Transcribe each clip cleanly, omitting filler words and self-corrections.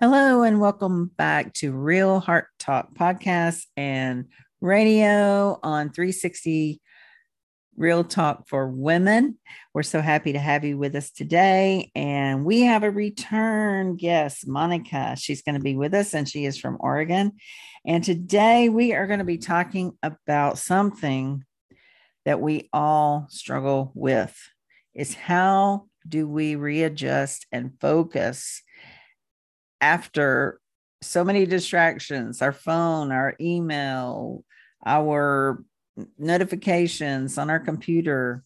Hello and welcome back to Real Heart Talk podcast and radio on 360 Real Talk for Women. We're so happy to have you with us today. And we have a return guest, Monica. She's going to be with us and she is from Oregon. And today we are going to be talking about something that we all struggle with. It's how do we readjust and focus after so many distractions, our phone, our email, our notifications on our computer.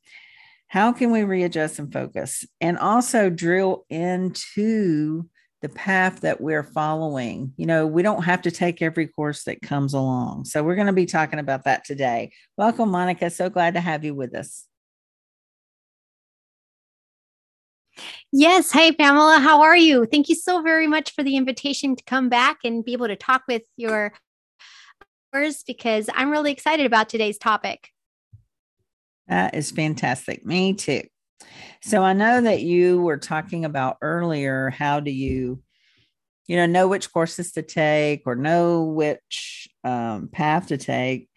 How can we readjust and focus and also drill into the path that we're following? You know, we don't have to take every course that comes along. So we're going to be talking about that today. Welcome, Monica. So glad to have you with us. Yes. Hey, Pamela, how are you? Thank you so very much for the invitation to come back and be able to talk with your viewers because I'm really excited about today's topic. That is fantastic. Me too. So I know that you were talking about earlier, how do you know which courses to take or know which path to take?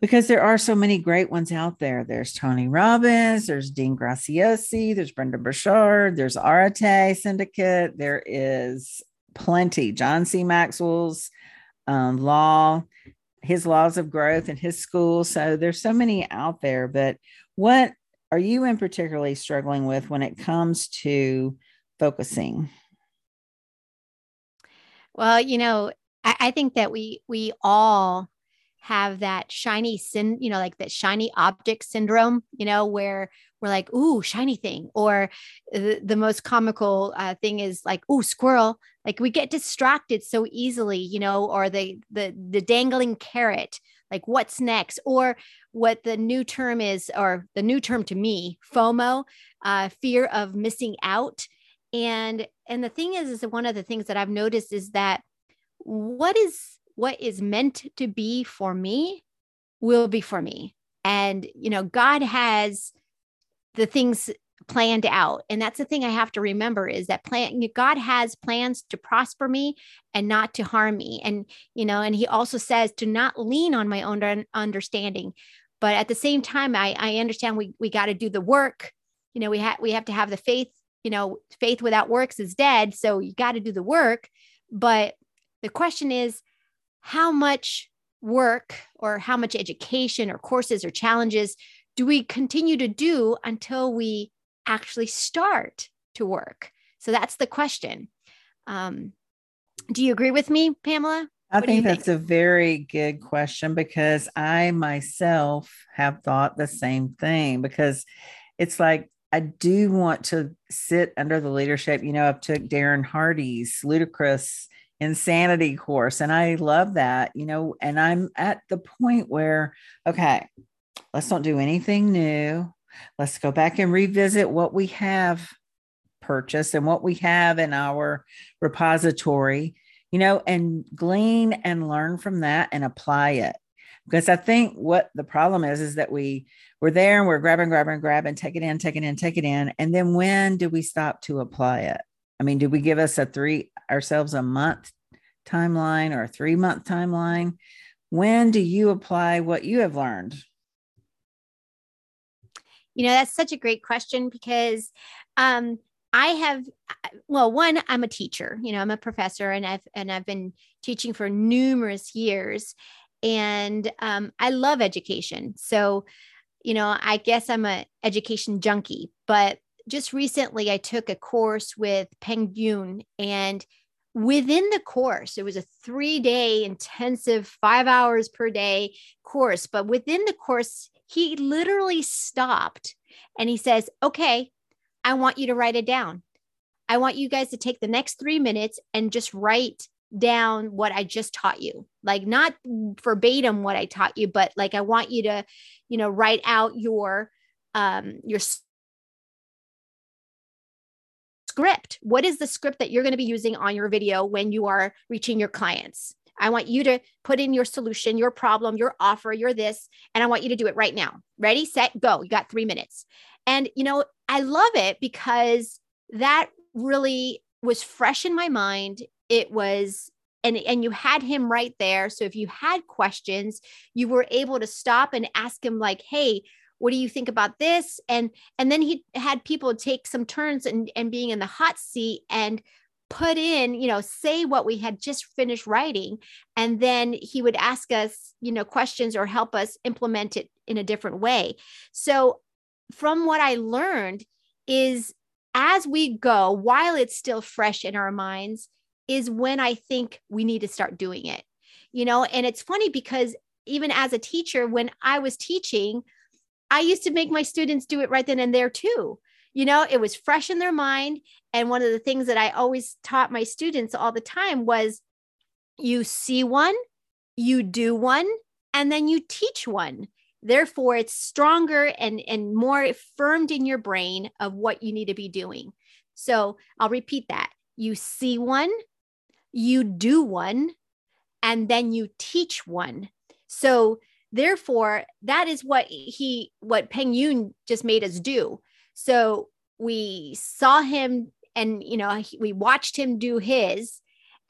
Because there are so many great ones out there. There's Tony Robbins, there's Dean Graciosi, there's Brenda Burchard, there's Arete Syndicate, there is plenty. John C. Maxwell's laws of growth and his school. So there's so many out there. But what are you in particularly struggling with when it comes to focusing? Well, you know, I think that we all have that shiny that shiny object syndrome, you know, where we're like, ooh, shiny thing. Or the most comical thing is like, ooh, squirrel. Like we get distracted so easily, you know, or the dangling carrot, like what's next, or what the new term is, or the new term to me, FOMO, fear of missing out. And the thing is one of the things that I've noticed is that what is meant to be for me will be for me. And, you know, God has the things planned out. And that's the thing I have to remember is that God has plans to prosper me and not to harm me. And, you know, and he also says to not lean on my own understanding. But at the same time, I understand we got to do the work. You know, we have to have the faith, you know, faith without works is dead. So you got to do the work. But the question is, how much work or how much education or courses or challenges do we continue to do until we actually start to work? So that's the question. Do you agree with me, Pamela? I think that's a very good question because I myself have thought the same thing because it's like, I do want to sit under the leadership. You know, I've took Darren Hardy's ludicrous insanity course. And I love that, you know, and I'm at the point where, okay, let's not do anything new. Let's go back and revisit what we have purchased and what we have in our repository, you know, and glean and learn from that and apply it. Because I think what the problem is that we're there and we're grabbing, take it in. And then when do we stop to apply it? I mean, do we give ourselves a month timeline or a 3-month timeline? When do you apply what you have learned? You know, that's such a great question because I'm a teacher, you know, I'm a professor and I've been teaching for numerous years and I love education. So, you know, I guess I'm an education junkie, but just recently I took a course with Peng Yoon, and within the course, it was a 3-day intensive 5 hours per day course. But within the course, he literally stopped and he says, okay, I want you to write it down. I want you guys to take the next 3 minutes and just write down what I just taught you, like not verbatim what I taught you, but like, I want you to, you know, write out your script. What is the script that you're going to be using on your video when you are reaching your clients? I want you to put in your solution, your problem, your offer, your this, and I want you to do it right now. Ready, set, go. You got 3 minutes. And, you know, I love it because that really was fresh in my mind. It was, and you had him right there. So if you had questions, you were able to stop and ask him like, hey, what do you think about this? And then he had people take some turns and being in the hot seat and put in, you know, say what we had just finished writing. And then he would ask us, you know, questions or help us implement it in a different way. So from what I learned is as we go, while it's still fresh in our minds, is when I think we need to start doing it, you know? And it's funny because even as a teacher, when I was teaching, I used to make my students do it right then and there too. You know, it was fresh in their mind. And one of the things that I always taught my students all the time was you see one, you do one, and then you teach one. Therefore, it's stronger and more firmed in your brain of what you need to be doing. So I'll repeat that. You see one, you do one, and then you teach one. So therefore, that is what Peng Yoon just made us do. So we saw him and, you know, we watched him do his,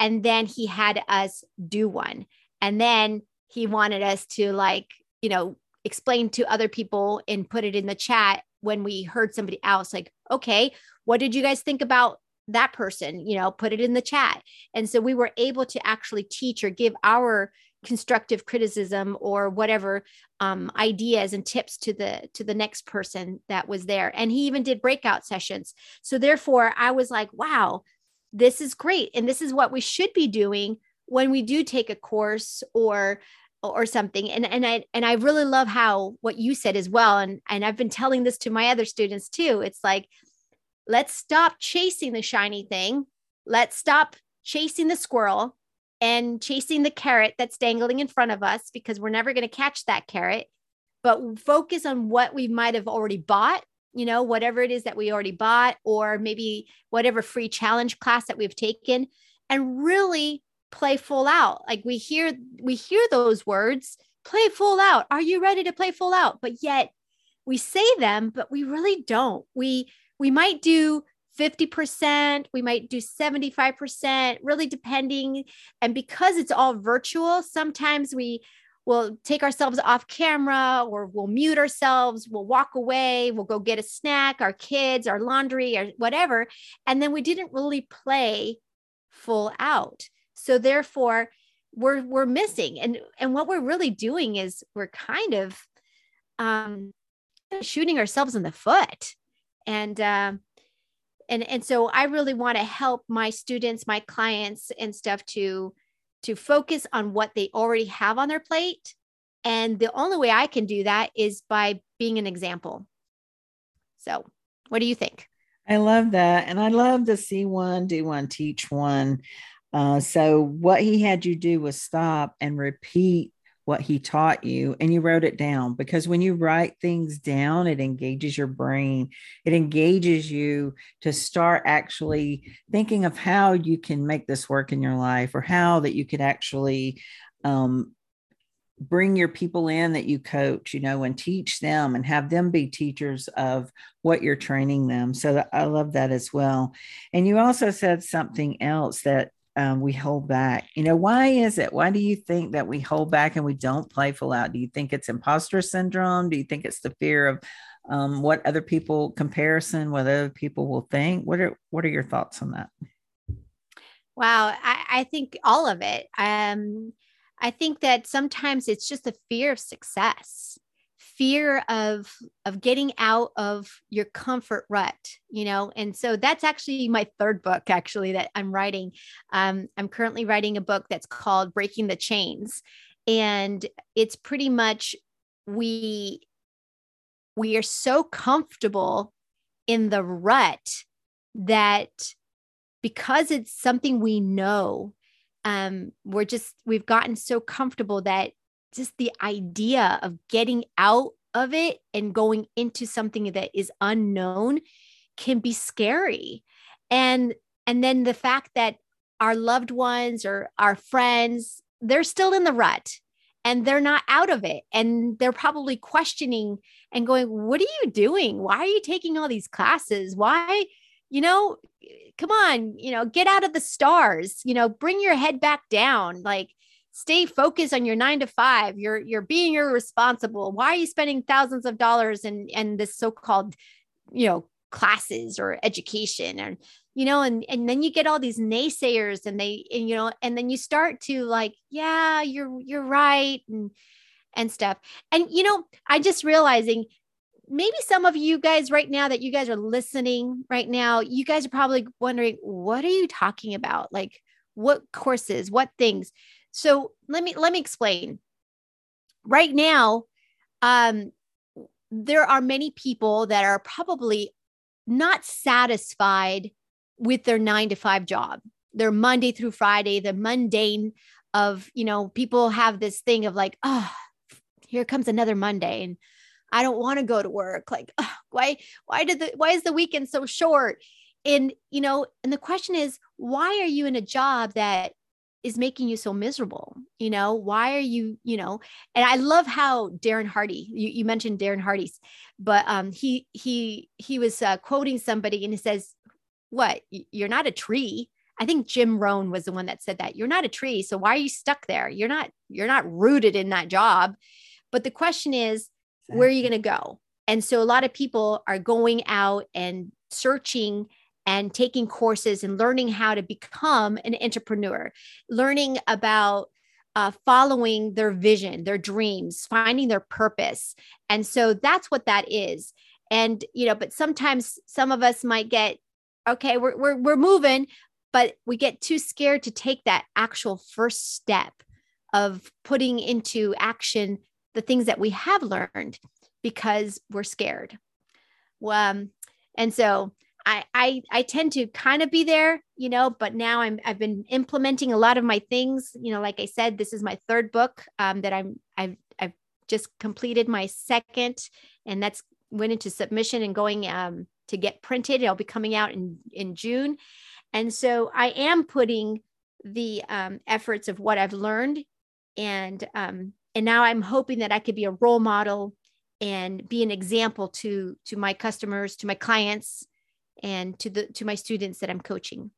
and then he had us do one. And then he wanted us to, like, you know, explain to other people and put it in the chat when we heard somebody else, like, okay, what did you guys think about that person? You know, put it in the chat. And so we were able to actually teach or give our constructive criticism or whatever ideas and tips to the next person that was there. And he even did breakout sessions. So therefore I was like, wow, this is great. And this is what we should be doing when we do take a course or something. And I really love how what you said as well. And I've been telling this to my other students too. It's like, let's stop chasing the shiny thing. Let's stop chasing the squirrel and chasing the carrot that's dangling in front of us, because we're never going to catch that carrot, but focus on what we might've already bought, you know, whatever it is that we already bought, or maybe whatever free challenge class that we've taken, and really play full out. Like we hear those words, play full out. Are you ready to play full out? But yet we say them, but we really don't. We might do 50%, we might do 75%, really depending. And because it's all virtual, sometimes we will take ourselves off camera, or we'll mute ourselves, we'll walk away, we'll go get a snack, our kids, our laundry, or whatever. And then we didn't really play full out. So therefore we're missing. And what we're really doing is we're kind of shooting ourselves in the foot. And so I really want to help my students, my clients and stuff to focus on what they already have on their plate. And the only way I can do that is by being an example. So what do you think? I love that. And I love to see one, do one, teach one. So what he had you do was stop and repeat what he taught you, and you wrote it down, because when you write things down, it engages your brain. It engages you to start actually thinking of how you can make this work in your life, or how that you could actually bring your people in that you coach, you know, and teach them and have them be teachers of what you're training them. So I love that as well. And you also said something else that we hold back. You know, why is it? Why do you think that we hold back and we don't play full out? Do you think it's imposter syndrome? Do you think it's the fear of what other people, comparison, what other people will think? What are your thoughts on that? Wow. I think all of it. I think that sometimes it's just the fear of success, fear of getting out of your comfort rut, you know? And so that's actually my third book actually that I'm writing. I'm currently writing a book that's called Breaking the Chains. And it's pretty much, we are so comfortable in the rut that because it's something we know, we've gotten so comfortable that just the idea of getting out of it and going into something that is unknown can be scary. And then the fact that our loved ones or our friends, they're still in the rut and they're not out of it. And they're probably questioning and going, what are you doing? Why are you taking all these classes? Why you know, come on, you know, get out of the stars, you know, bring your head back down, like stay focused on your 9 to 5. You're being irresponsible. Why are you spending thousands of dollars in this so-called, you know, classes or education? And, you know, and then you get all these naysayers and you know, and then you start to like, yeah, you're right. And stuff. And, you know, I just realizing maybe some of you guys right now that you guys are listening right now, you guys are probably wondering, what are you talking about? Like what courses, what things? So let me explain. Right now, there are many people that are probably not satisfied with their 9 to 5 job, their Monday through Friday, the mundane of, you know, people have this thing of like, oh, here comes another Monday and I don't want to go to work. Like, oh, why is the weekend so short? And, you know, and the question is, why are you in a job that is making you so miserable? You know, why are you, you know, and I love how Darren Hardy, you mentioned Darren Hardy's, but he was quoting somebody and he says, what, you're not a tree. I think Jim Rohn was the one that said that you're not a tree. So why are you stuck there? You're not rooted in that job. But the question is, exactly, where are you going to go? And so a lot of people are going out and searching and taking courses and learning how to become an entrepreneur, learning about following their vision, their dreams, finding their purpose. And so that's what that is. And, you know, but sometimes some of us might get, okay, we're moving, but we get too scared to take that actual first step of putting into action the things that we have learned because we're scared. And so I tend to kind of be there, you know, but now I've been implementing a lot of my things, you know, like I said, this is my 3rd book that I've just completed my 2nd, and that's went into submission and going to get printed. It'll be coming out in June. And so I am putting the efforts of what I've learned, and now I'm hoping that I could be a role model and be an example to my customers, to my clients, and to my students that I'm coaching.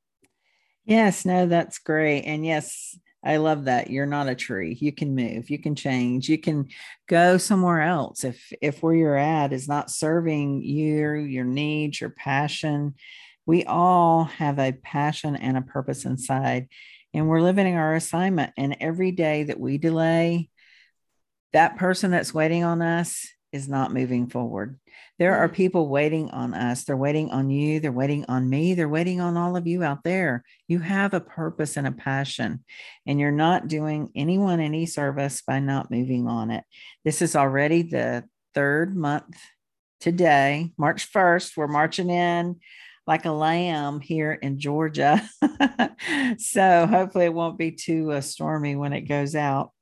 Yes, no, that's great. And yes, I love that. You're not a tree. You can move, you can change, you can go somewhere else. If where you're at is not serving you, your needs, your passion. We all have a passion and a purpose inside, and we're living our assignment. And every day that we delay, that person that's waiting on us is not moving forward. There are people waiting on us. They're waiting on you. They're waiting on me. They're waiting on all of you out there. You have a purpose and a passion, and you're not doing anyone any service by not moving on it. This is already the 3rd month today, March 1st. We're marching in like a lamb here in Georgia. So hopefully it won't be too stormy when it goes out,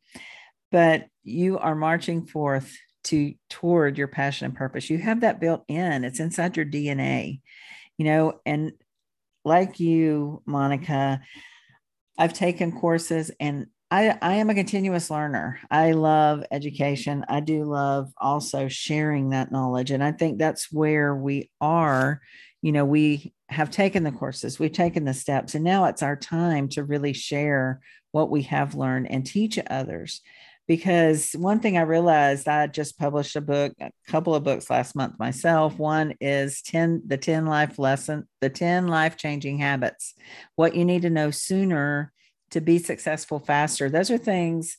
but you are marching forth toward your passion and purpose. You have that built in, it's inside your DNA, you know, and like you, Monica, I've taken courses and I am a continuous learner. I love education. I do love also sharing that knowledge. And I think that's where we are. You know, we have taken the courses, we've taken the steps, and now it's our time to really share what we have learned and teach others. Because one thing I realized, I just published a couple of books last month myself. One is the 10 life-changing habits, what you need to know sooner to be successful faster. Those are things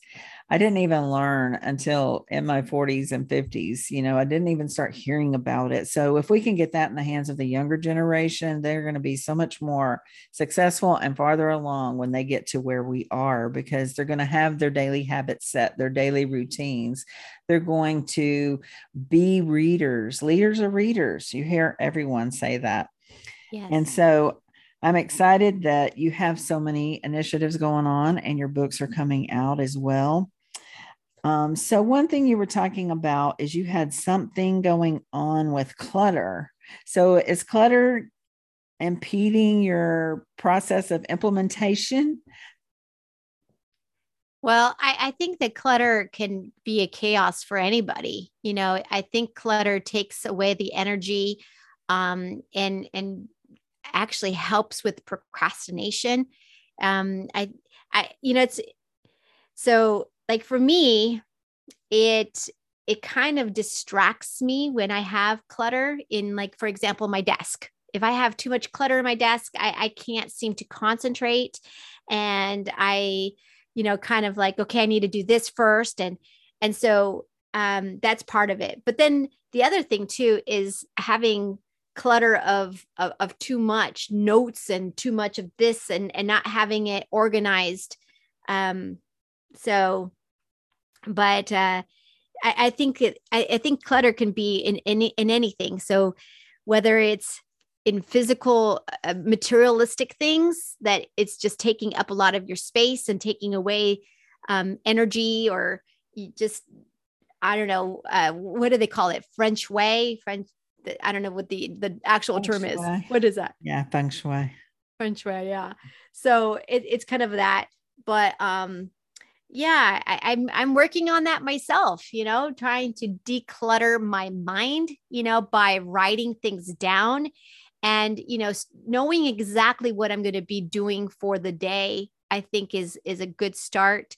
I didn't even learn until in my 40s and 50s. You know, I didn't even start hearing about it. So if we can get that in the hands of the younger generation, they're going to be so much more successful and farther along when they get to where we are, because they're going to have their daily habits set, their daily routines. They're going to be readers. Leaders are readers. You hear everyone say that. Yes. And so I'm excited that you have so many initiatives going on and your books are coming out as well. So one thing you were talking about is you had something going on with clutter. So is clutter impeding your process of implementation? Well, I think that clutter can be a chaos for anybody. You know, I think clutter takes away the energy, and actually helps with procrastination. It's so like for me, it kind of distracts me when I have clutter in, like, for example, my desk. If I have too much clutter in my desk, I can't seem to concentrate, and I, kind of like, okay, I need to do this first. And so that's part of it. But then the other thing too, is having clutter of too much notes and too much of this and not having it organized. I think clutter can be in anything. So whether it's in physical materialistic things that it's just taking up a lot of your space and taking away energy, or you just, I don't know, what do they call it? French, I don't know what the actual term is. What is that? Yeah. Feng shui. Yeah. So it's kind of that, but yeah, I'm working on that myself, trying to declutter my mind, by writing things down and, knowing exactly what I'm going to be doing for the day, I think is a good start.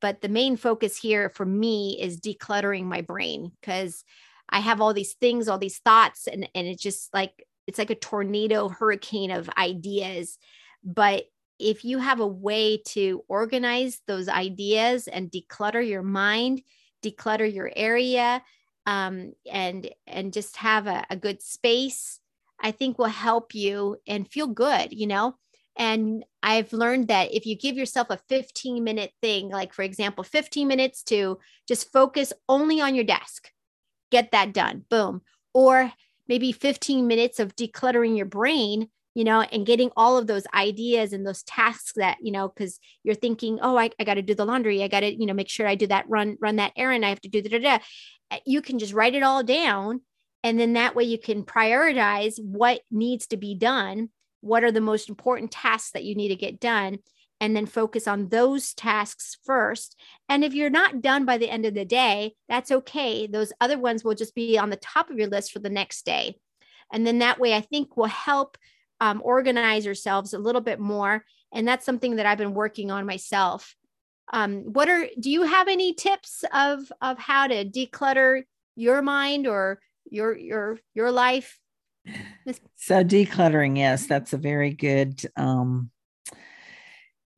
But the main focus here for me is decluttering my brain, because I have all these things, all these thoughts, and it's just like, it's like a tornado hurricane of ideas. But if you have a way to organize those ideas and declutter your mind, declutter your area, and just have a good space, I think will help you and feel good, And I've learned that if you give yourself a 15-minute thing, like for example, 15 minutes to just focus only on your desk, get that done, boom. Or maybe 15 minutes of decluttering your brain, and getting all of those ideas and those tasks that, because you're thinking, oh, I got to do the laundry. I got to, make sure I do that, run that errand. I have to do da-da-da. You can just write it all down. And then that way you can prioritize what needs to be done. What are the most important tasks that you need to get done? And then focus on those tasks first. And if you're not done by the end of the day, that's okay. Those other ones will just be on the top of your list for the next day. And then that way I think will help organize ourselves a little bit more. And that's something that I've been working on myself. Do you have any tips of how to declutter your mind or your life? So decluttering, yes, that's a very good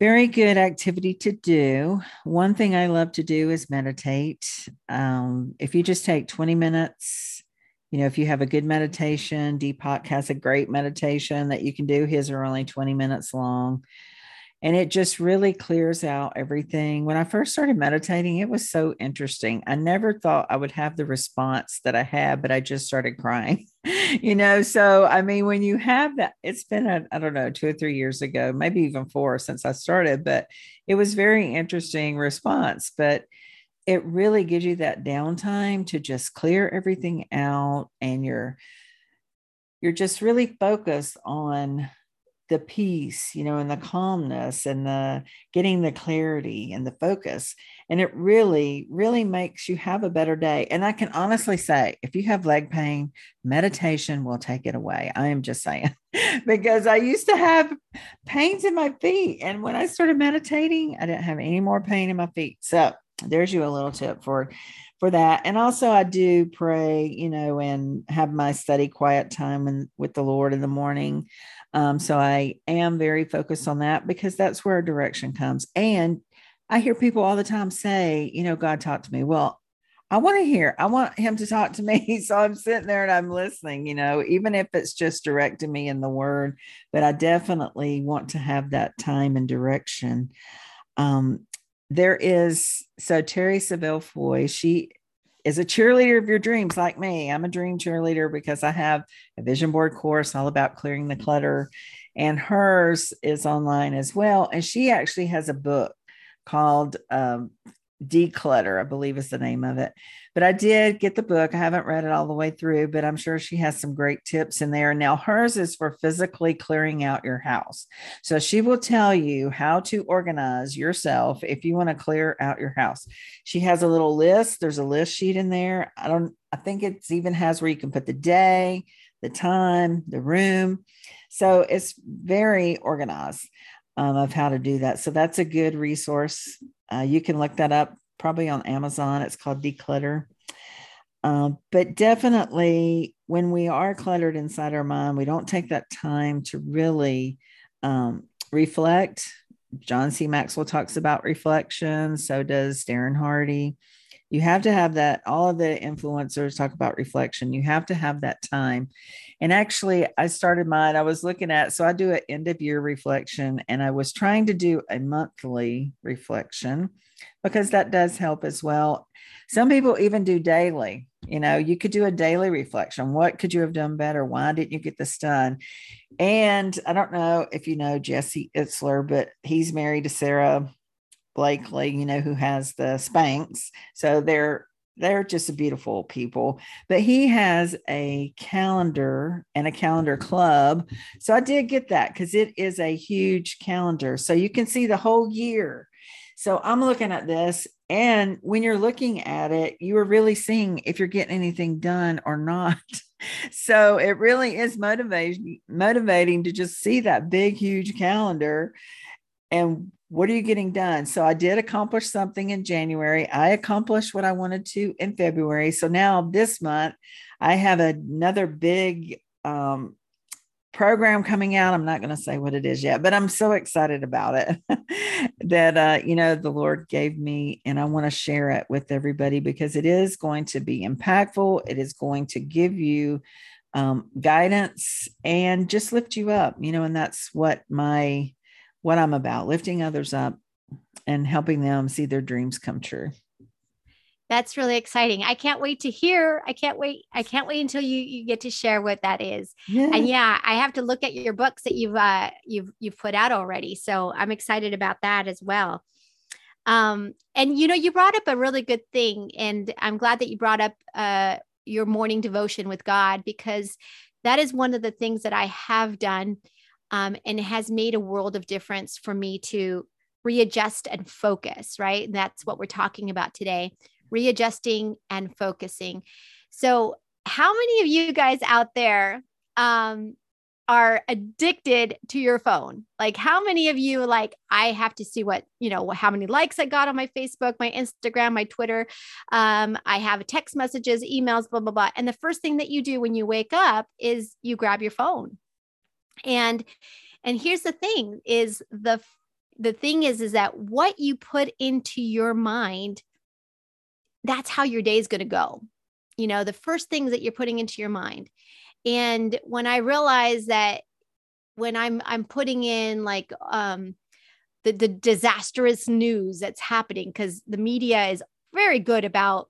activity to do. One thing I love to do is meditate. If you just take 20 minutes, if you have a good meditation, Deepak has a great meditation that you can do. His are only 20 minutes long. And it just really clears out everything. When I first started meditating, it was so interesting. I never thought I would have the response that I had, but I just started crying, So, I mean, when you have that, it's been, 2 or 3 years ago, maybe even 4 since I started, but it was very interesting response. But it really gives you that downtime to just clear everything out. And you're just really focused on the peace, and the calmness and the getting the clarity and the focus. And it really, really makes you have a better day. And I can honestly say, if you have leg pain, meditation will take it away. I am just saying, because I used to have pains in my feet. And when I started meditating, I didn't have any more pain in my feet. So there's you a little tip for that. And also I do pray, and have my study quiet time with the Lord in the morning. So I am very focused on that, because that's where direction comes. And I hear people all the time say, God talked to me. Well, I want him to talk to me. So I'm sitting there and I'm listening, even if it's just directing me in the word, but I definitely want to have that time and direction. So Terri Savelle Foy, she is a cheerleader of your dreams like me. I'm a dream cheerleader because I have a vision board course all about clearing the clutter, and hers is online as well. And she actually has a book called Declutter, I believe is the name of it. But I did get the book. I haven't read it all the way through, but I'm sure she has some great tips in there. Now hers is for physically clearing out your house. So she will tell you how to organize yourself if you want to clear out your house. She has a little list. There's a list sheet in there. I think it even has where you can put the day, the time, the room. So it's very organized of how to do that. So that's a good resource. You can look that up probably on Amazon. It's called Declutter. But definitely when we are cluttered inside our mind, we don't take that time to really reflect. John C. Maxwell talks about reflection. So does Darren Hardy. You have to have that. All of the influencers talk about reflection. You have to have that time. And actually, I started mine. I was looking at, so I do an end of year reflection, and I was trying to do a monthly reflection because that does help as well. Some people even do daily. You know, you could do a daily reflection. What could you have done better? Why didn't you get this done? And I don't know if you know Jesse Itzler, but he's married to Sarah Blakely, you know, who has the Spanx. So they're just a beautiful people, but he has a calendar and a calendar club. So I did get that because it is a huge calendar. So you can see the whole year. So I'm looking at this, and when you're looking at it, you are really seeing if you're getting anything done or not. So it really is motivating to just see that big, huge calendar and what are you getting done? So I did accomplish something in January. I accomplished what I wanted to in February. So now this month, I have another big program coming out. I'm not going to say what it is yet, but I'm so excited about it that, you know, the Lord gave me, and I want to share it with everybody because it is going to be impactful. It is going to give you guidance and just lift you up, you know, and that's what I'm about, lifting others up and helping them see their dreams come true. That's really exciting. I can't wait to hear. I can't wait until you get to share what that is. Yeah. And yeah, I have to look at your books that you've put out already. So I'm excited about that as well. And you know, you brought up a really good thing, and I'm glad that you brought up your morning devotion with God, because that is one of the things that I have done. And it has made a world of difference for me to readjust and focus, right? And that's what we're talking about today, readjusting and focusing. So how many of you guys out there are addicted to your phone? Like, how many of you, like, I have to see what, you know, how many likes I got on my Facebook, my Instagram, my Twitter. I have text messages, emails, blah, blah, blah. And the first thing that you do when you wake up is you grab your phone. And here's the thing is the thing is that what you put into your mind, that's how your day is going to go. You know, the first things that you're putting into your mind. And when I realized that when I'm putting in like, the disastrous news that's happening, because the media is very good about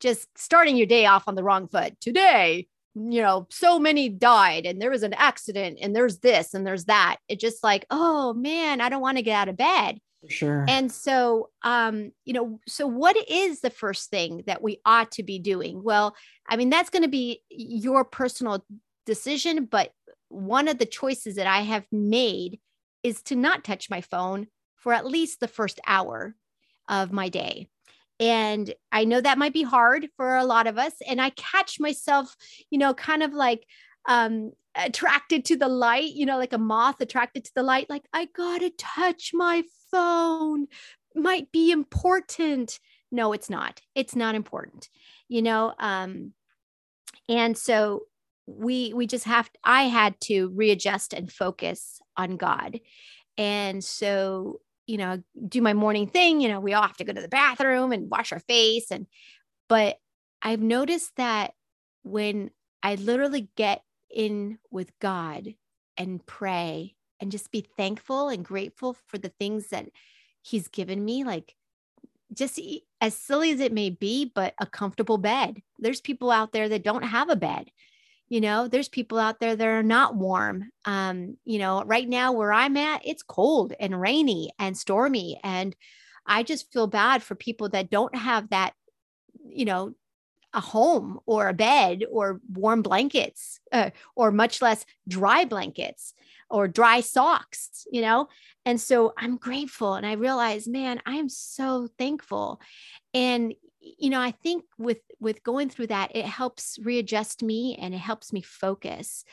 just starting your day off on the wrong foot today. You know, so many died and there was an accident and there's this and there's that. It's just like, oh man, I don't want to get out of bed. Sure. And so, you know, so what is the first thing that we ought to be doing? Well, I mean, that's going to be your personal decision, but one of the choices that I have made is to not touch my phone for at least the first hour of my day. And I know that might be hard for a lot of us. And I catch myself, you know, kind of like attracted to the light, you know, like a moth attracted to the light. Like, I gotta touch my phone. Might be important. No, it's not. It's not important, you know. And so we just have to, I had to readjust and focus on God. And so, you know, do my morning thing, you know, we all have to go to the bathroom and wash our face. But I've noticed that when I literally get in with God and pray and just be thankful and grateful for the things that He's given me, like just as silly as it may be, but a comfortable bed. There's people out there that don't have a bed. You know, there's people out there that are not warm. You know, right now where I'm at, it's cold and rainy and stormy. And I just feel bad for people that don't have that, you know, a home or a bed or warm blankets or much less dry blankets or dry socks, you know? And so I'm grateful. And I realize, man, I am so thankful. And you know, I think with going through that, it helps readjust me and it helps me focus.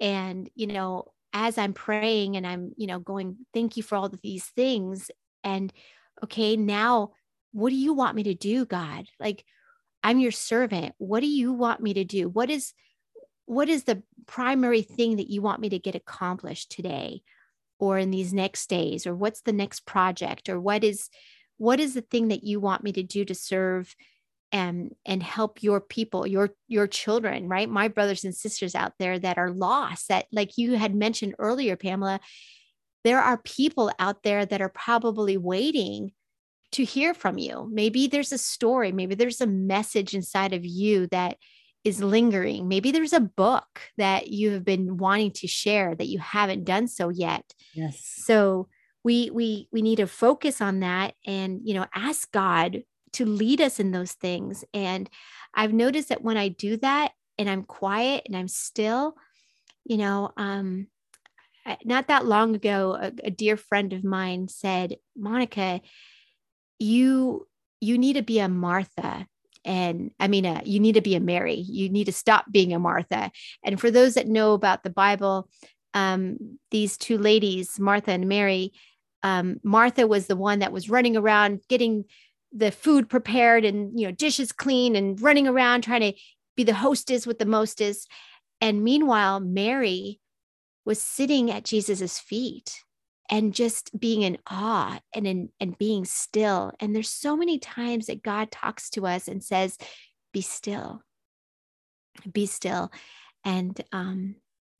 And, you know, as I'm praying and I'm, you know, going, thank you for all of these things. And okay, now what do you want me to do, God? Like, I'm your servant. What do you want me to do? What is the primary thing that you want me to get accomplished today or in these next days, or what's the next project, or what is the thing that you want me to do to serve and help your people, your children, right? My brothers and sisters out there that are lost, that, like you had mentioned earlier, Pamela, there are people out there that are probably waiting to hear from you. Maybe there's a story, maybe there's a message inside of you that is lingering. Maybe there's a book that you have been wanting to share that you haven't done so yet. Yes. So we need to focus on that and, you know, ask God to lead us in those things. And I've noticed that when I do that and I'm quiet and I'm still, you know, not that long ago, a dear friend of mine said, Monica, you need to be a Martha. And I mean, you need to be a Mary. You need to stop being a Martha. And for those that know about the Bible, these two ladies, Martha and Mary, Martha was the one that was running around getting the food prepared and, you know, dishes clean and running around trying to be the hostess with the mostest. And meanwhile, Mary was sitting at Jesus's feet and just being in awe and being still. And there's so many times that God talks to us and says, be still, be still. And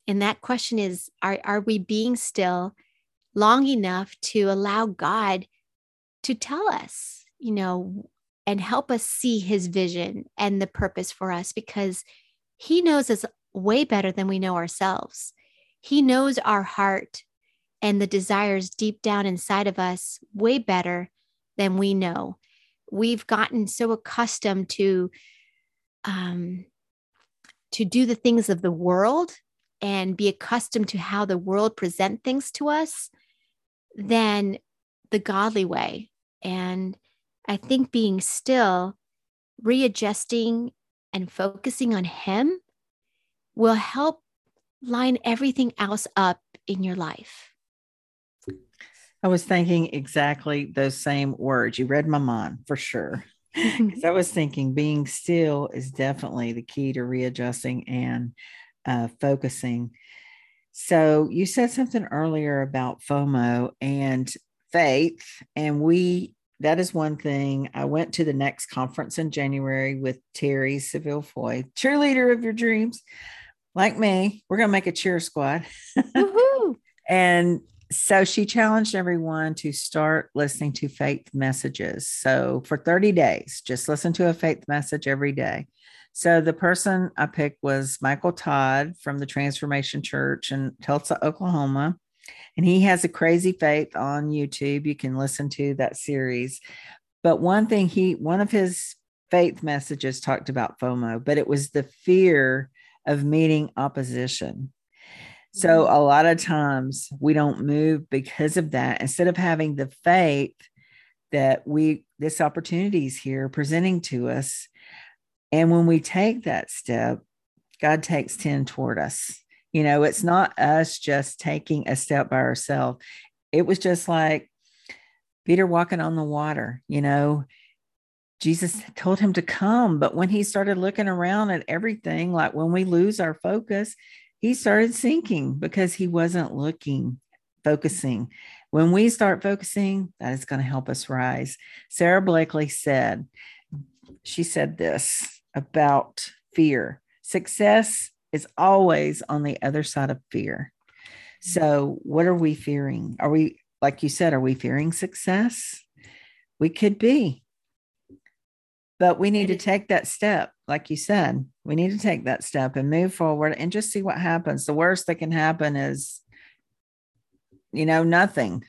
that question is, are we being still long enough to allow God to tell us, you know, and help us see his vision and the purpose for us? Because he knows us way better than we know ourselves. He knows our heart and the desires deep down inside of us way better than we know. We've gotten so accustomed to do the things of the world and be accustomed to how the world present things to us than the godly way. And I think being still, readjusting and focusing on him will help line everything else up in your life. I was thinking exactly those same words. You read my mind for sure. Because I was thinking being still is definitely the key to readjusting and focusing. So you said something earlier about FOMO and faith. And that is one thing. I went to the next conference in January with Terri Savelle Foy, cheerleader of your dreams. Like me, we're going to make a cheer squad. And so she challenged everyone to start listening to faith messages. So for 30 days, just listen to a faith message every day. So the person I picked was Michael Todd from the Transformation Church in Tulsa, Oklahoma. And he has a Crazy Faith on YouTube. You can listen to that series. But one thing one of his faith messages talked about FOMO, but it was the fear of meeting opposition. So a lot of times we don't move because of that. Instead of having the faith that this opportunity is here presenting to us. And when we take that step, God takes 10 toward us. You know, it's not us just taking a step by ourselves. It was just like Peter walking on the water. You know, Jesus told him to come, but when he started looking around at everything, like when we lose our focus, he started sinking because he wasn't focusing. When we start focusing, that is going to help us rise. Sarah Blakely said, she said this about fear. Success is always on the other side of fear. So what are we fearing? Are we, like you said, are we fearing success? We could be. But we need to take that step. Like you said, we need to take that step and move forward and just see what happens. The worst that can happen is, you know, nothing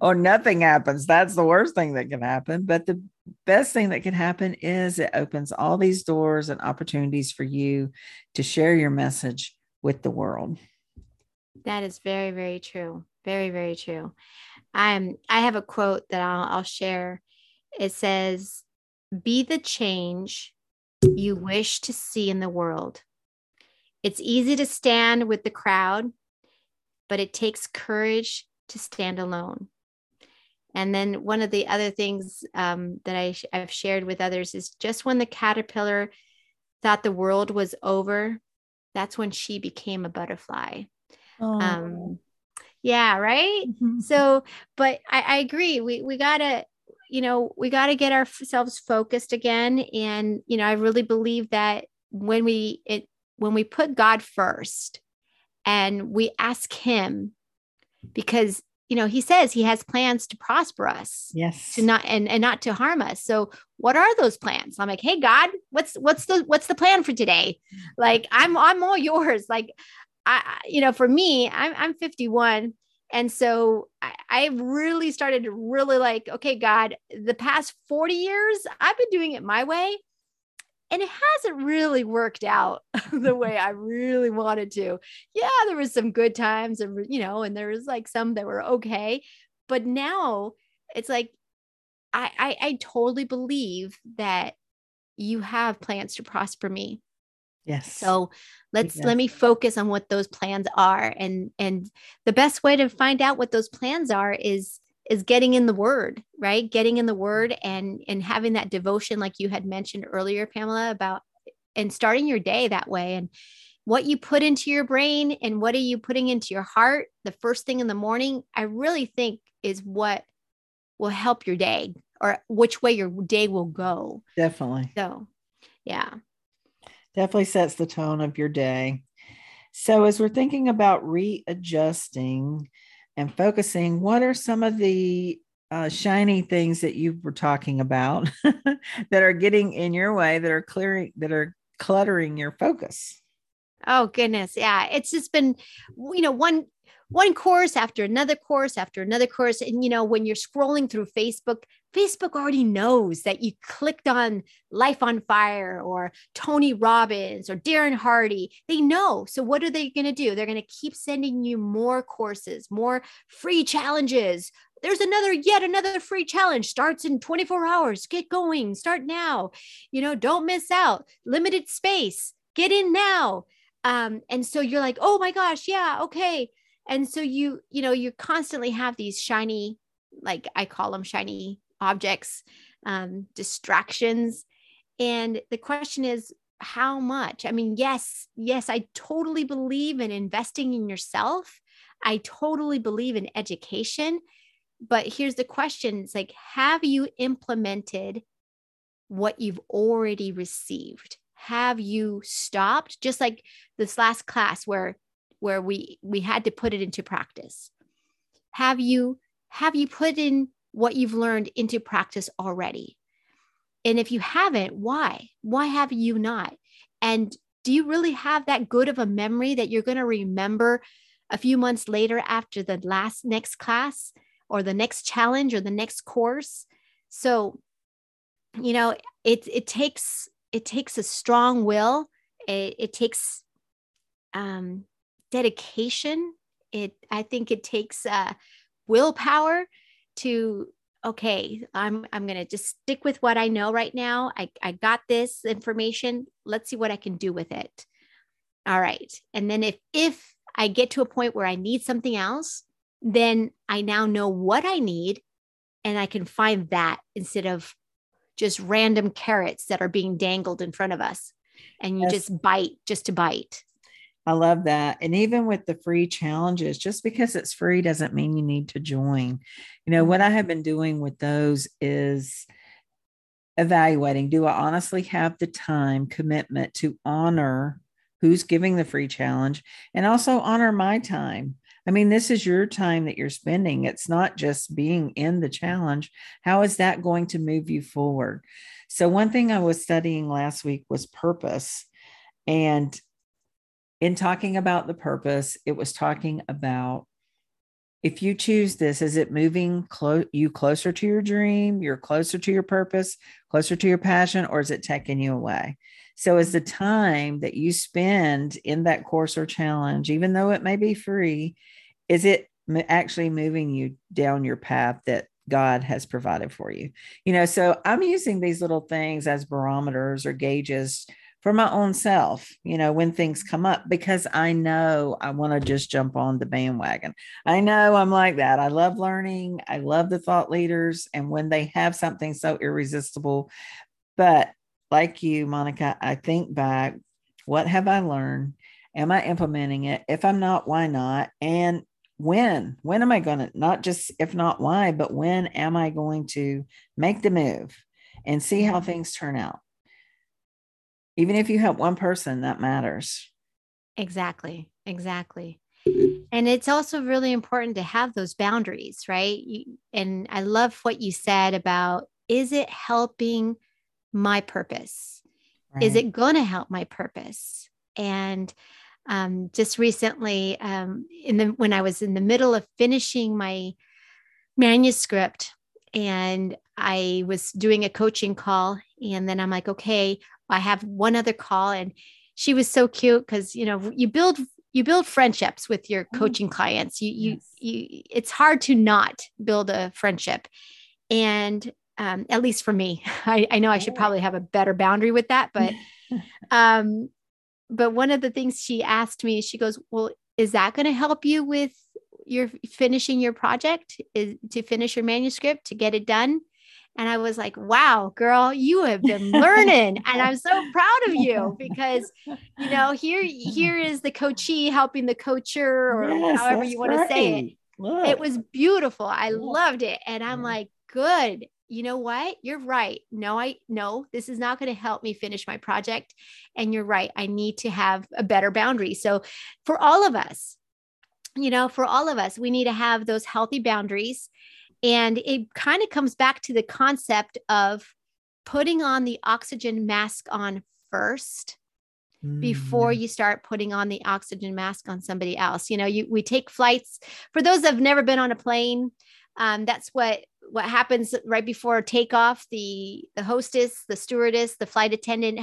or nothing happens. That's the worst thing that can happen. But the best thing that can happen is it opens all these doors and opportunities for you to share your message with the world. That is very, very true. Very, very true. I have a quote that I'll share. It says, Be the change you wish to see in the world. It's easy to stand with the crowd, but it takes courage to stand alone. And then one of the other things that I've shared with others is just when the caterpillar thought the world was over, that's when she became a butterfly. Oh. Yeah. Right. Mm-hmm. So, but I agree. We gotta, you know, we gotta get ourselves focused again. And, you know, I really believe that when we put God first and we ask him, because, you know, he says he has plans to prosper us, yes, to not, and not to harm us. So what are those plans? I'm like, hey God, what's the plan for today? Like, I'm all yours. Like, you know, for me, I'm 51. And so I really started to really like, okay, God, the past 40 years, I've been doing it my way. And it hasn't really worked out the way I really wanted to. Yeah, there was some good times and, you know, and there was like some that were okay. But now it's like, I totally believe that you have plans to prosper me. Yes. So let me focus on what those plans are. And the best way to find out what those plans are is getting in the word, right? Getting in the word and having that devotion, like you had mentioned earlier, Pamela, about, and starting your day that way. And what you put into your brain and what are you putting into your heart the first thing in the morning, I really think is what will help your day or which way your day will go. Definitely. So, yeah. Definitely sets the tone of your day. So as we're thinking about readjusting and focusing, what are some of the shiny things that you were talking about that are getting in your way, that are clearing, that are cluttering your focus? Oh, goodness. Yeah. It's just been, you know, one course after another course after another course. And, you know, when you're scrolling through Facebook already knows that you clicked on Life on Fire or Tony Robbins or Darren Hardy. They know. So what are they going to do? They're going to keep sending you more courses, more free challenges. There's yet another free challenge starts in 24 hours. Get going. Start now. You know, don't miss out. Limited space. Get in now. And so you're like, oh my gosh. Yeah. Okay. And so you constantly have these shiny, like I call them shiny objects, distractions. And the question is how much? I mean, yes, I totally believe in investing in yourself. I totally believe in education, but here's the question. It's like, have you implemented what you've already received? Have you stopped? Just like this last class where we had to put it into practice. Have you put in what you've learned into practice already? And if you haven't, why? Why have you not? And do you really have that good of a memory that you're going to remember a few months later after the next class or the next challenge or the next course? So, you know, it takes a strong will. It takes dedication. I think it takes willpower to, okay, I'm going to just stick with what I know right now. I got this information. Let's see what I can do with it. All right. And then if I get to a point where I need something else, then I now know what I need and I can find that instead of just random carrots that are being dangled in front of us. And you just bite just to bite. I love that. And even with the free challenges, just because it's free doesn't mean you need to join. You know, what I have been doing with those is evaluating, do I honestly have the time commitment to honor who's giving the free challenge and also honor my time? I mean, this is your time that you're spending. It's not just being in the challenge. How is that going to move you forward? So one thing I was studying last week was purpose. And in talking about the purpose, it was talking about, if you choose this, is it moving you closer to your dream? You're closer to your purpose, closer to your passion, or is it taking you away? So is the time that you spend in that course or challenge, even though it may be free, is it actually moving you down your path that God has provided for you. You know, so I'm using these little things as barometers or gauges for my own self, you know, when things come up, because I know I want to just jump on the bandwagon. I know I'm like that. I love learning. I love the thought leaders. And when they have something so irresistible, but like you, Monica, I think back, what have I learned? Am I implementing it? If I'm not, why not? And when am I going to, not just if not why, but when am I going to make the move and see how things turn out? Even if you help one person, that matters. Exactly. Exactly. And it's also really important to have those boundaries, right? And I love what you said about, is it helping my purpose? Right. Is it going to help my purpose? And just recently, when I was in the middle of finishing my manuscript, and I was doing a coaching call, and then I'm like, okay, I have one other call. And she was so cute, because, you know, you build friendships with your coaching clients. You, it's hard to not build a friendship. And at least for me, I know I should probably have a better boundary with that, but one of the things she asked me, she goes, well, is that going to help you with your finishing your project, is to finish your manuscript, to get it done? And I was like, wow, girl, you have been learning. And I'm so proud of you, because, you know, here is the coachee helping the coacher, or however you want to say it. Look. It was beautiful. I loved it. And I'm like, good. You know what? You're right. No, this is not going to help me finish my project. And you're right. I need to have a better boundary. So for all of us, we need to have those healthy boundaries. And it kind of comes back to the concept of putting on the oxygen mask on first before you start putting on the oxygen mask on somebody else. You know, we take flights. For those that have never been on a plane, that's what happens right before takeoff. The hostess, the stewardess, the flight attendant,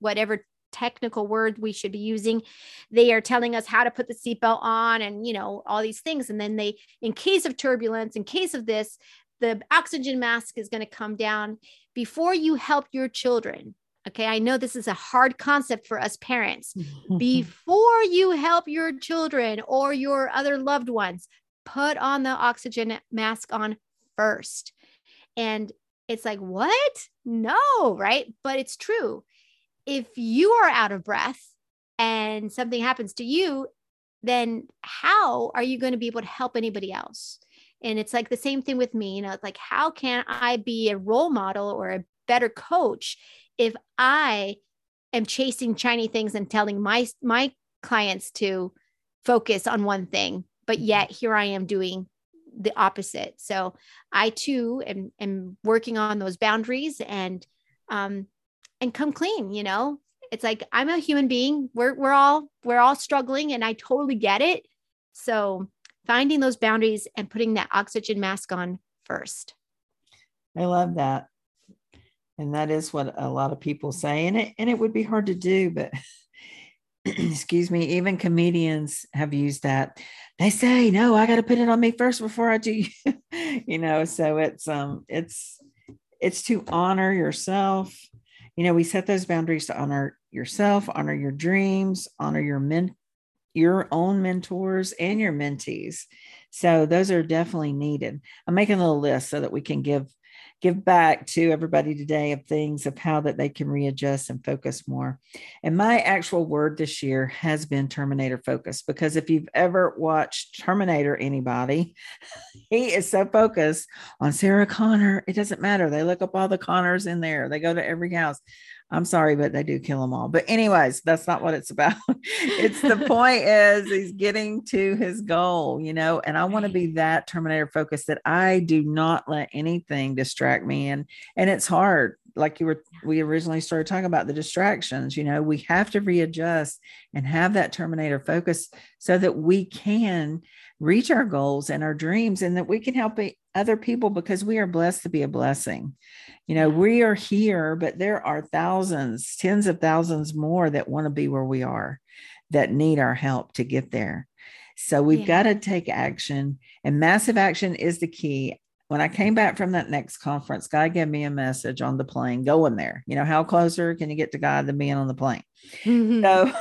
whatever technical word we should be using, they are telling us how to put the seatbelt on and, you know, all these things. And then they, in case of turbulence, in case of this, the oxygen mask is going to come down before you help your children. Okay. I know this is a hard concept for us parents. Before you help your children or your other loved ones, put on the oxygen mask on first. And it's like, what? No, right? But it's true. If you are out of breath and something happens to you, then how are you going to be able to help anybody else? And it's like the same thing with me, you know, it's like, how can I be a role model or a better coach if I am chasing shiny things and telling my clients to focus on one thing, but yet here I am doing the opposite. So I too am working on those boundaries and come clean. You know, it's like, I'm a human being. We're all struggling, and I totally get it. So finding those boundaries and putting that oxygen mask on first. I love that. And that is what a lot of people say, and it would be hard to do, but excuse me, even comedians have used that. They say, no, I got to put it on me first before I do, you know, so it's to honor yourself. You know, we set those boundaries to honor yourself, honor your dreams, honor your own mentors and your mentees. So those are definitely needed. I'm making a little list so that we can give back to everybody today of how that they can readjust and focus more. And my actual word this year has been Terminator Focus, because if you've ever watched Terminator, anybody, he is so focused on Sarah Connor. It doesn't matter. They look up all the Connors in there. They go to every house. I'm sorry, but they do kill them all. But anyways, that's not what it's about. It's the point is he's getting to his goal, you know, and I want to be that Terminator Focus, that I do not let anything distract me. And it's hard. Like we originally started talking about the distractions, you know, we have to readjust and have that Terminator Focus so that we can reach our goals and our dreams, and that we can help other people, because we are blessed to be a blessing. You know, we are here, but there are thousands, tens of thousands more that want to be where we are, that need our help to get there. So we've got to take action, and massive action is the key. When I came back from that next conference, God gave me a message on the plane going there. You know, how closer can you get to God than being on the plane? Mm-hmm. So,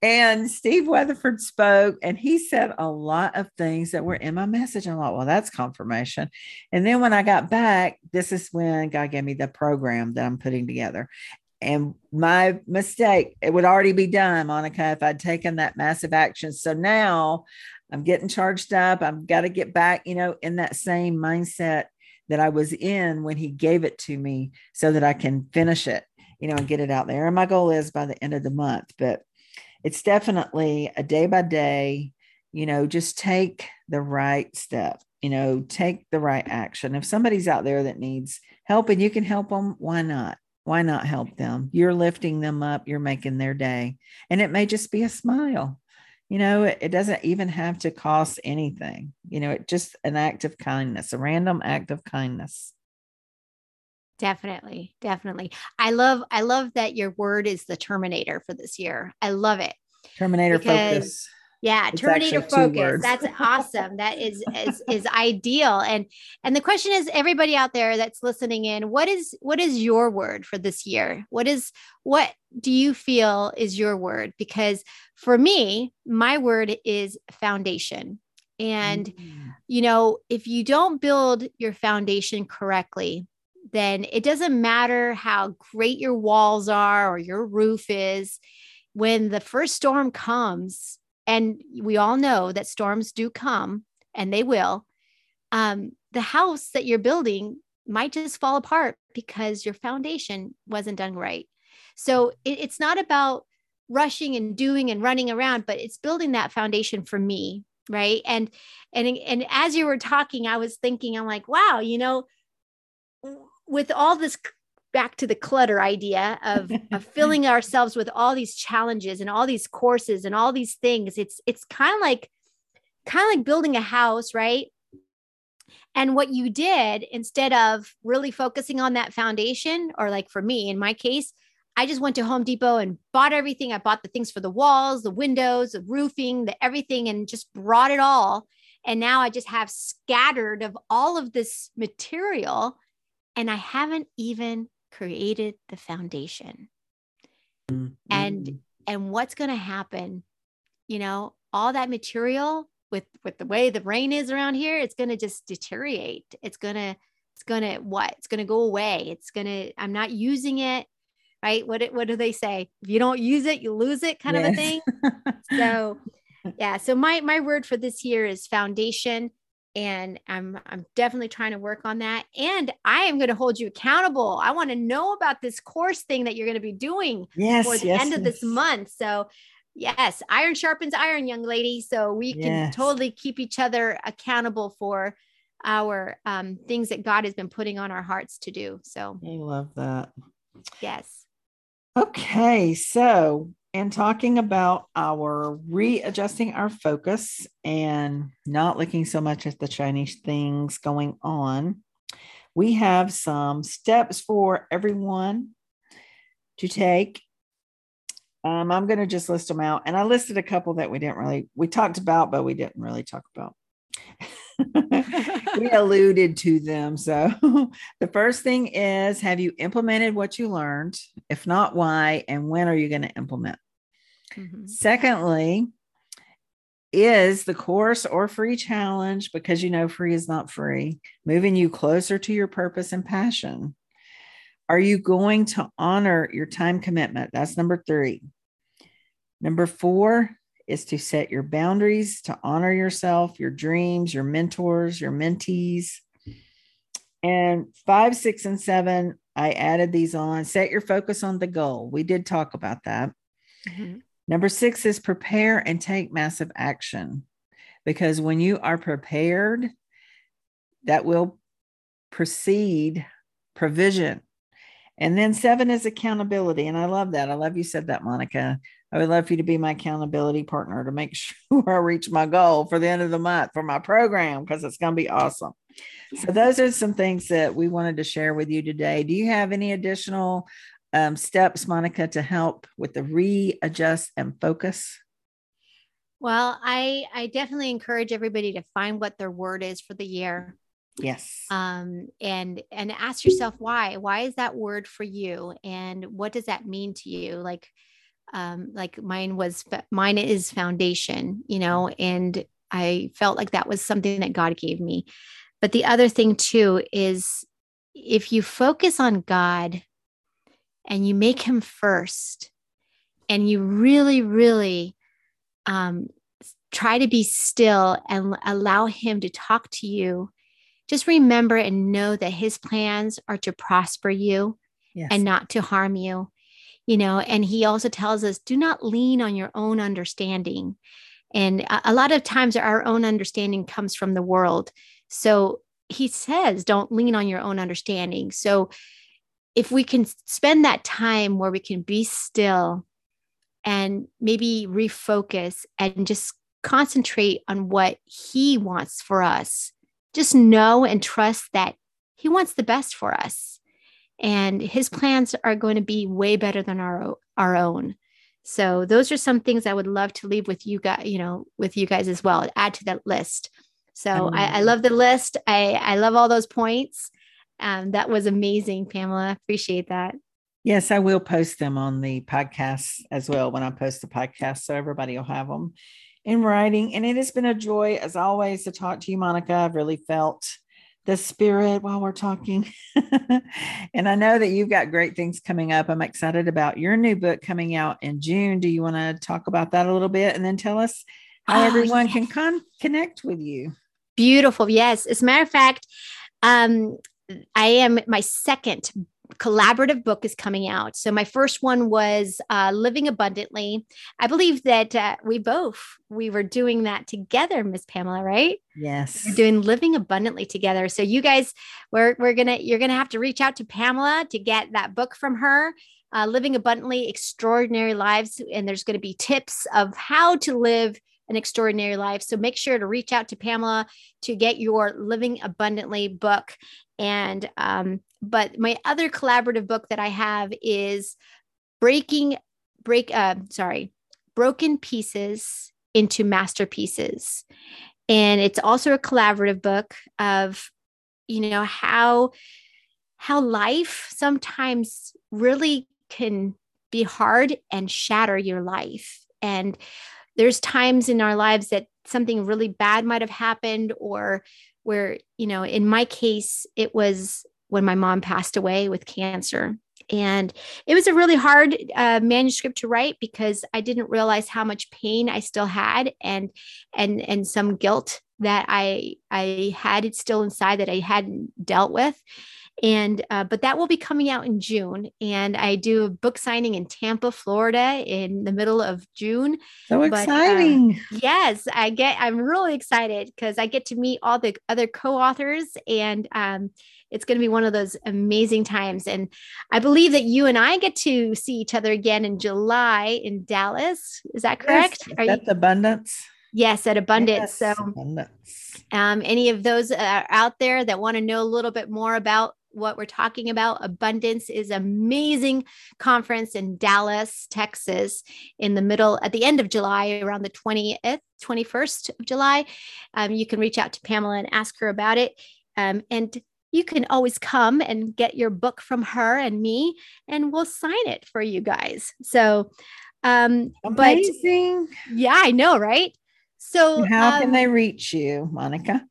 and Steve Weatherford spoke, and he said a lot of things that were in my message. I'm like, well, that's confirmation. And then when I got back, this is when God gave me the program that I'm putting together. And my mistake, it would already be done, Monica, if I'd taken that massive action. So now I'm getting charged up. I've got to get back, you know, in that same mindset that I was in when he gave it to me so that I can finish it, you know, and get it out there. And my goal is by the end of the month, but it's definitely a day by day, you know, just take the right step, you know, take the right action. If somebody's out there that needs help and you can help them, why not? Why not help them? You're lifting them up. You're making their day. And it may just be a smile. You know, it doesn't even have to cost anything. You know, it's just an act of kindness, a random act of kindness. Definitely. Definitely. I love that your word is the Terminator for this year. I love it. Terminator focus. Yeah. Terminator focus. That's awesome. That is ideal. And the question is, everybody out there that's listening in, what is your word for this year? What do you feel is your word? Because for me, my word is foundation. And, you know, if you don't build your foundation correctly, then it doesn't matter how great your walls are or your roof is. When the first storm comes, and we all know that storms do come, and they will, the house that you're building might just fall apart because your foundation wasn't done right. So it's not about rushing and doing and running around, but it's building that foundation for me, right? And as you were talking, I was thinking, I'm like, wow, you know, with all this, back to the clutter idea of filling ourselves with all these challenges and all these courses and all these things. It's kind of like building a house, right? And what you did, instead of really focusing on that foundation, or like for me, in my case, I just went to Home Depot and bought everything. I bought the things for the walls, the windows, the roofing, the everything, and just brought it all. And now I just have scattered of all of this material, and I haven't even created the foundation. And what's going to happen, you know, all that material with the way the rain is around here, it's going to just deteriorate. It's going to go away. I'm not using it. Right. What do they say? If you don't use it, you lose it, kind of a thing. So yeah. So my word for this year is foundation. And I'm definitely trying to work on that. And I am going to hold you accountable. I want to know about this course thing that you're going to be doing for the end of this month. So yes, iron sharpens iron, young lady. So we can totally keep each other accountable for our things that God has been putting on our hearts to do. So I love that. Yes. Okay. So and talking about our readjusting our focus and not looking so much at the shiny things going on, we have some steps for everyone to take. I'm going to just list them out. And I listed a couple that we talked about, but we didn't really talk about. We alluded to them. So the first thing is, have you implemented what you learned? If not, why? And when are you going to implement? Mm-hmm. Secondly, is the course or free challenge, because you know free is not free, moving you closer to your purpose and passion? Are you going to honor your time commitment? That's number 3. Number 4 is to set your boundaries, to honor yourself, your dreams, your mentors, your mentees. And 5, 6, and 7, I added these on. Set your focus on the goal. We did talk about that. Mm-hmm. Number 6 is prepare and take massive action. Because when you are prepared, that will precede provision. And then 7 is accountability. And I love that. I love you said that, Monica. I would love for you to be my accountability partner to make sure I reach my goal for the end of the month for my program, because it's going to be awesome. So those are some things that we wanted to share with you today. Do you have any additional steps, Monica, to help with the readjust and focus? Well, I definitely encourage everybody to find what their word is for the year. Yes. And ask yourself, why is that word for you? And what does that mean to you? Like mine is foundation, you know, and I felt like that was something that God gave me. But the other thing too, is if you focus on God and you make him first and you really, really, try to be still and allow him to talk to you. Just remember and know that his plans are to prosper you and not to harm you, you know, and he also tells us, do not lean on your own understanding. And a lot of times our own understanding comes from the world. So he says, don't lean on your own understanding. So if we can spend that time where we can be still and maybe refocus and just concentrate on what he wants for us, just know and trust that he wants the best for us and his plans are going to be way better than our own. So those are some things I would love to leave with you guys, you know, with you guys as well, add to that list. So I love the list. I love all those points. That was amazing, Pamela. Appreciate that. Yes, I will post them on the podcast as well when I post the podcast. So everybody will have them in writing. And it has been a joy, as always, to talk to you, Monica. I've really felt the spirit while we're talking. And I know that you've got great things coming up. I'm excited about your new book coming out in June. Do you want to talk about that a little bit? And then tell us how everyone can connect with you. Beautiful. Yes. As a matter of fact, my second collaborative book is coming out. So my first one was Living Abundantly. I believe that we were doing that together, Miss Pamela, right? Yes. We're doing Living Abundantly together. So you guys, you're going to have to reach out to Pamela to get that book from her, Living Abundantly, Extraordinary Lives. And there's going to be tips of how to live an extraordinary life. So make sure to reach out to Pamela to get your Living Abundantly book. And, but my other collaborative book that I have is Broken Pieces into Masterpieces. And it's also a collaborative book of, you know, how life sometimes really can be hard and shatter your life. And there's times in our lives that something really bad might have happened, or where, you know, in my case, it was when my mom passed away with cancer. And it was a really hard manuscript to write because I didn't realize how much pain I still had and some guilt that I had still inside that I hadn't dealt with. And, but that will be coming out in June, and I do a book signing in Tampa, Florida in the middle of June. So exciting. Yes, I'm really excited because I get to meet all the other co-authors, and, it's going to be one of those amazing times. And I believe that you and I get to see each other again in July in Dallas. Is that correct? Yes, Abundance. Yes, at Abundance. Yes, so Abundance. Any of those out there that want to know a little bit more about what we're talking about, Abundance is amazing conference in Dallas, Texas, at the end of July, around the 21st of July. You can reach out to Pamela and ask her about it. And you can always come and get your book from her and me, and we'll sign it for you guys. So, amazing. But yeah, I know, right? So how can they reach you, Monica?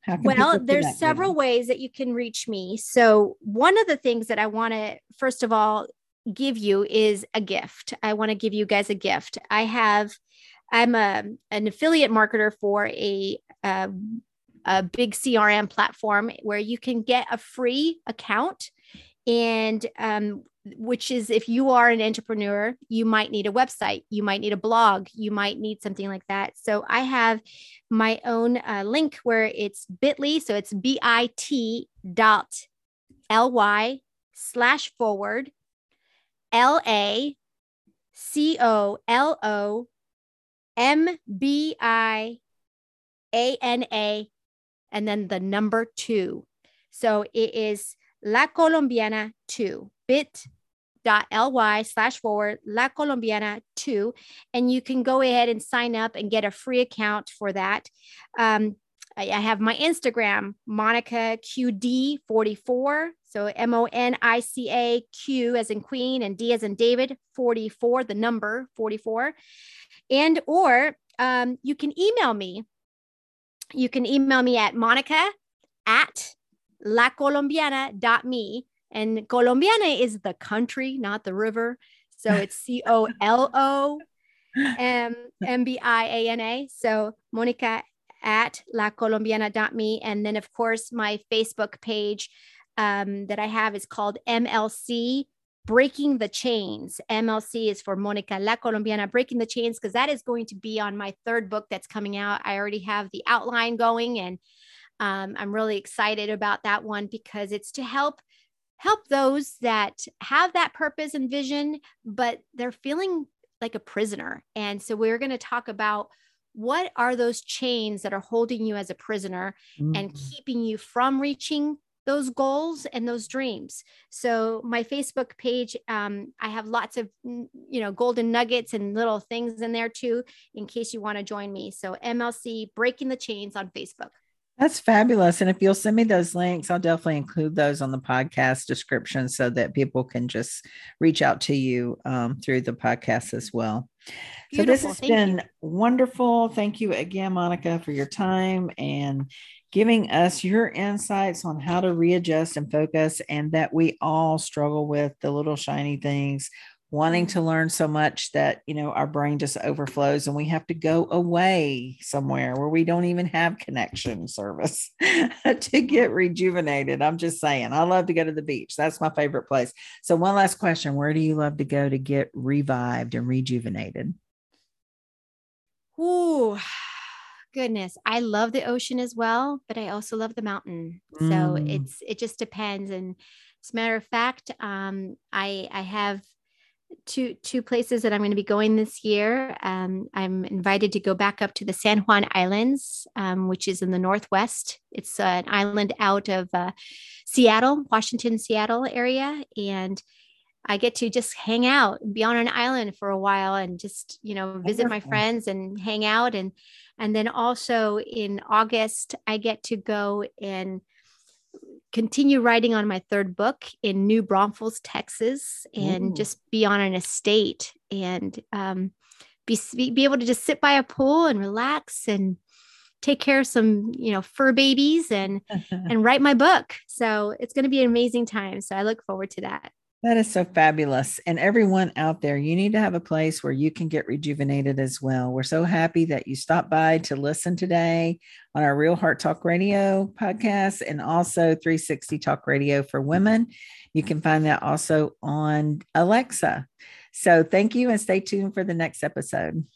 There's several ways that you can reach me. So one of the things that I want to, first of all, give you is a gift. I want to give you guys a gift. I'm an affiliate marketer for a big CRM platform where you can get a free account, and which is, if you are an entrepreneur, you might need a website, you might need a blog, you might need something like that. So I have my own link where it's bit.ly. So it's bit.ly/LACOLOMBIANA. And then the number 2. So it is La Colombiana 2, bit.ly/LaColombiana2. And you can go ahead and sign up and get a free account for that. I have my Instagram, MonicaQD44. So MonicaQ as in Queen and D as in David, 44, the number 44. And or you can email me. You can email me at Monica@lacolombiana.me. And Colombiana is the country, not the river. So it's COLOMBIANA. So Monica@lacolombiana.me. And then, of course, my Facebook page that I have is called MLC Breaking the Chains. MLC is for Monica La Colombiana Breaking the Chains, because that is going to be on my third book that's coming out. I already have the outline going, and I'm really excited about that one because it's to help those that have that purpose and vision, but they're feeling like a prisoner. And so we're going to talk about what are those chains that are holding you as a prisoner and keeping you from reaching those goals and those dreams. So my Facebook page, I have lots of, golden nuggets and little things in there too, in case you want to join me. So MLC Breaking the Chains on Facebook. That's fabulous. And if you'll send me those links, I'll definitely include those on the podcast description so that people can just reach out to you through the podcast as well. Beautiful. So this has been wonderful. Thank you again, Monica, for your time and giving us your insights on how to readjust and focus, and that we all struggle with the little shiny things, wanting to learn so much that, our brain just overflows and we have to go away somewhere where we don't even have connection service to get rejuvenated. I'm just saying, I love to go to the beach. That's my favorite place. So one last question. Where do you love to go to get revived and rejuvenated? Ooh, goodness. I love the ocean as well, but I also love the mountain. So it just depends. And as a matter of fact, I have two places that I'm going to be going this year. I'm invited to go back up to the San Juan Islands, which is in the Northwest. It's an island out of Seattle, Washington area. And I get to just hang out, be on an island for a while and just, visit my friends and hang out. And then also in August, I get to go and continue writing on my third book in New Braunfels, Texas, and just be on an estate and be able to just sit by a pool and relax and take care of some, fur babies and write my book. So it's going to be an amazing time. So I look forward to that. That is so fabulous. And everyone out there, you need to have a place where you can get rejuvenated as well. We're so happy that you stopped by to listen today on our Real Heart Talk Radio podcast and also 360 Talk Radio for Women. You can find that also on Alexa. So thank you and stay tuned for the next episode.